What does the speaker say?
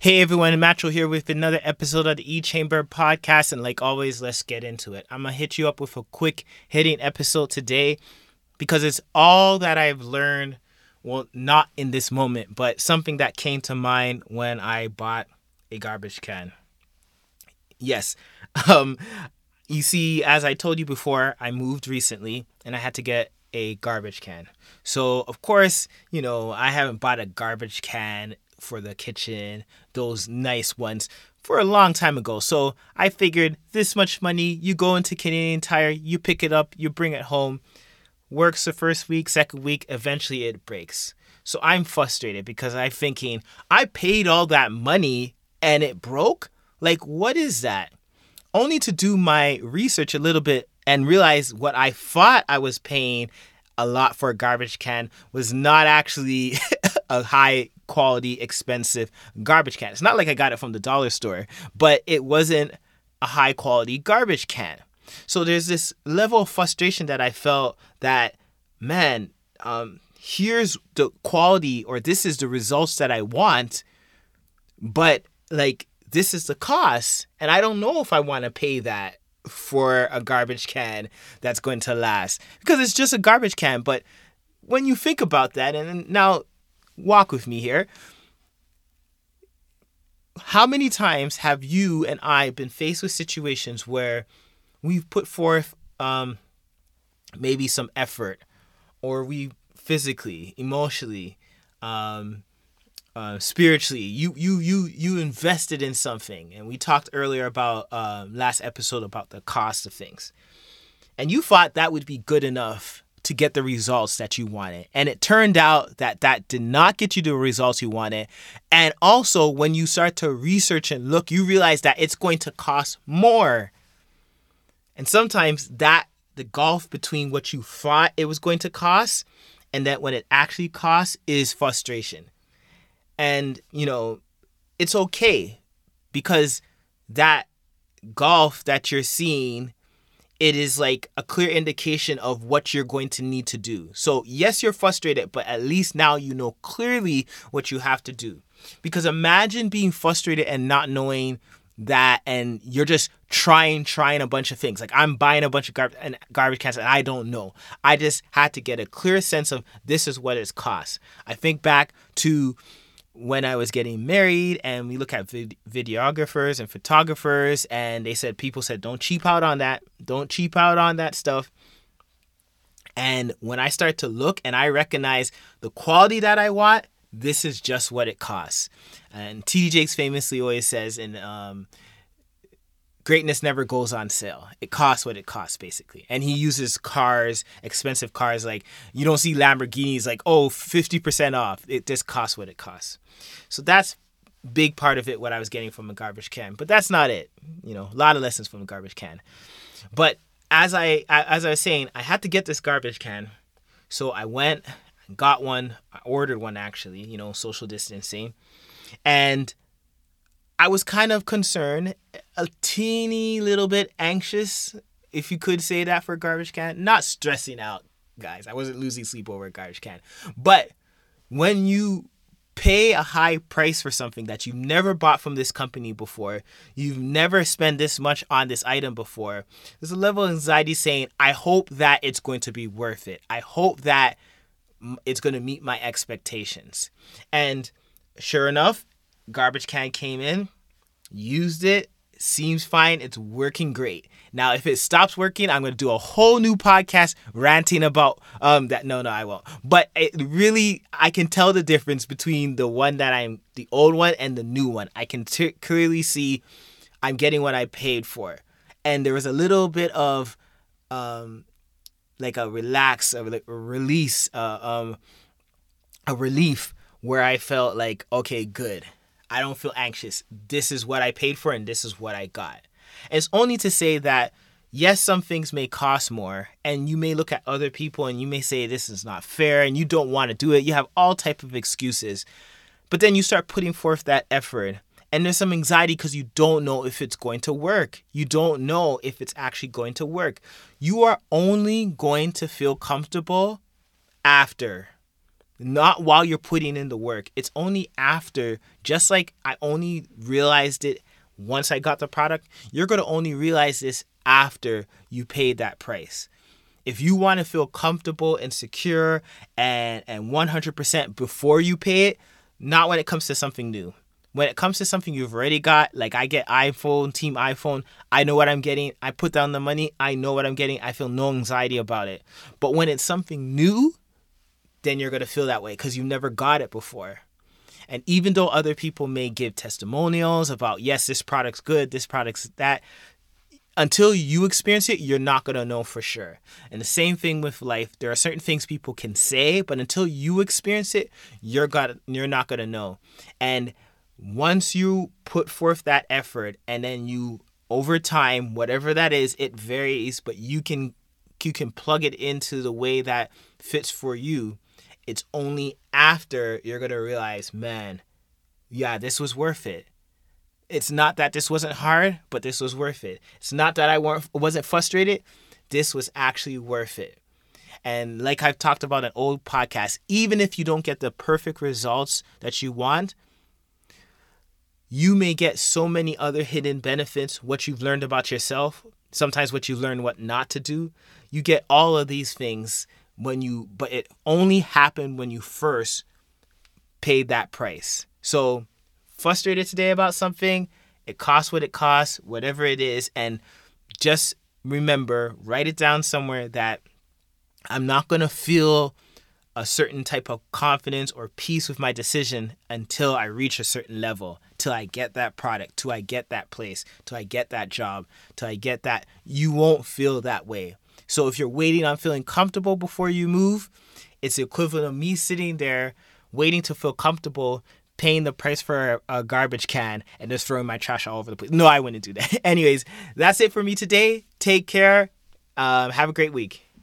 Hey everyone, Macho here with another episode of the E-Chamber podcast, and like always, let's get into it. I'm going to hit you up with a quick hitting episode today because it's all that I've learned, well, not in this moment, but something that came to mind when I bought a garbage can. Yes, you see, as I told you before, I moved recently and I had to get a garbage can. So of course, you know, I haven't bought a garbage can for the kitchen, those nice ones, for a long time ago. So I figured this much money, you go into Canadian Tire, you pick it up, you bring it home, works the first week, second week, eventually it breaks. So I'm frustrated because I'm thinking, I paid all that money and it broke? Like, what is that? Only to do my research a little bit and realize what I thought I was paying a lot for a garbage can was not actually a high quality, expensive garbage can. It's not like I got it from the dollar store, but it wasn't a high quality garbage can. So there's this level of frustration that I felt that, man, here's the quality, or this is the results that I want, but like this is the cost, and I don't know if I want to pay that for a garbage can that's going to last, because it's just a garbage can. But when you think about that, and now walk with me here, how many times have you and I been faced with situations where we've put forth maybe some effort, or we physically, emotionally, spiritually, you invested in something, and we talked earlier about last episode about the cost of things, and you thought that would be good enough to get the results that you wanted. And it turned out that that did not get you the results you wanted. And also, when you start to research and look, you realize that it's going to cost more. And sometimes that the gulf between what you thought it was going to cost and that when it actually costs is frustration. And, you know, it's okay, because that gulf that you're seeing, it is like a clear indication of what you're going to need to do. So yes, you're frustrated, but at least now you know clearly what you have to do. Because imagine being frustrated and not knowing that, and you're just trying a bunch of things. Like, I'm buying a bunch of garbage cans and I don't know. I just had to get a clear sense of this is what it costs. I think back to when I was getting married, and we look at videographers and photographers, and people said, don't cheap out on that. Don't cheap out on that stuff. And when I start to look and I recognize the quality that I want, this is just what it costs. And TJ famously always says, and greatness never goes on sale. It costs what it costs, basically. And he uses cars, expensive cars. Like, you don't see Lamborghinis like, oh, 50% off. It just costs what it costs. So that's a big part of it, what I was getting from a garbage can. But that's not it. You know, a lot of lessons from a garbage can. But as I was saying, I had to get this garbage can. So I went and got one. I ordered one, actually, you know, social distancing. And I was kind of concerned, a teeny little bit anxious, if you could say that, for a garbage can. Not stressing out, guys. I wasn't losing sleep over a garbage can. But when you pay a high price for something that you've never bought from this company before, you've never spent this much on this item before, there's a level of anxiety saying, I hope that it's going to be worth it. I hope that it's going to meet my expectations. And sure enough, garbage can came in, used it, seems fine, it's working great. Now, if it stops working, I'm going to do a whole new podcast ranting about that. No, I won't. But it really, I can tell the difference between the old one and the new one. I can clearly see I'm getting what I paid for. And there was a little bit of like a relief where I felt like, okay, good. I don't feel anxious. This is what I paid for and this is what I got. And it's only to say that, yes, some things may cost more, and you may look at other people and you may say this is not fair and you don't want to do it. You have all type of excuses. But then you start putting forth that effort, and there's some anxiety because you don't know if it's going to work. You don't know if it's actually going to work. You are only going to feel comfortable after. Not while you're putting in the work. It's only after, just like I only realized it once I got the product, you're going to only realize this after you paid that price. If you want to feel comfortable and secure and 100% before you pay it, not when it comes to something new. When it comes to something you've already got, like I get iPhone, Team iPhone, I know what I'm getting. I put down the money, I know what I'm getting. I feel no anxiety about it. But when it's something new, then you're going to feel that way because you never got it before. And even though other people may give testimonials about, yes, this product's good, this product's that, until you experience it, you're not going to know for sure. And the same thing with life. There are certain things people can say, but until you experience it, you're not going to know. And once you put forth that effort and then you, over time, whatever that is, it varies, but you can plug it into the way that fits for you. It's only after you're going to realize, man, yeah, this was worth it. It's not that this wasn't hard, but this was worth it. It's not that I wasn't frustrated. This was actually worth it. And like I've talked about in old podcasts, even if you don't get the perfect results that you want, you may get so many other hidden benefits, what you've learned about yourself, sometimes what you learn what not to do. You get all of these things but it only happened when you first paid that price. So frustrated today about something, it costs what it costs, whatever it is. And just remember, write it down somewhere that I'm not going to feel a certain type of confidence or peace with my decision until I reach a certain level, till I get that product, till I get that place, till I get that job, till I get that. You won't feel that way. So if you're waiting on feeling comfortable before you move, it's the equivalent of me sitting there waiting to feel comfortable, paying the price for a garbage can and just throwing my trash all over the place. No, I wouldn't do that. Anyways, that's it for me today. Take care. Have a great week.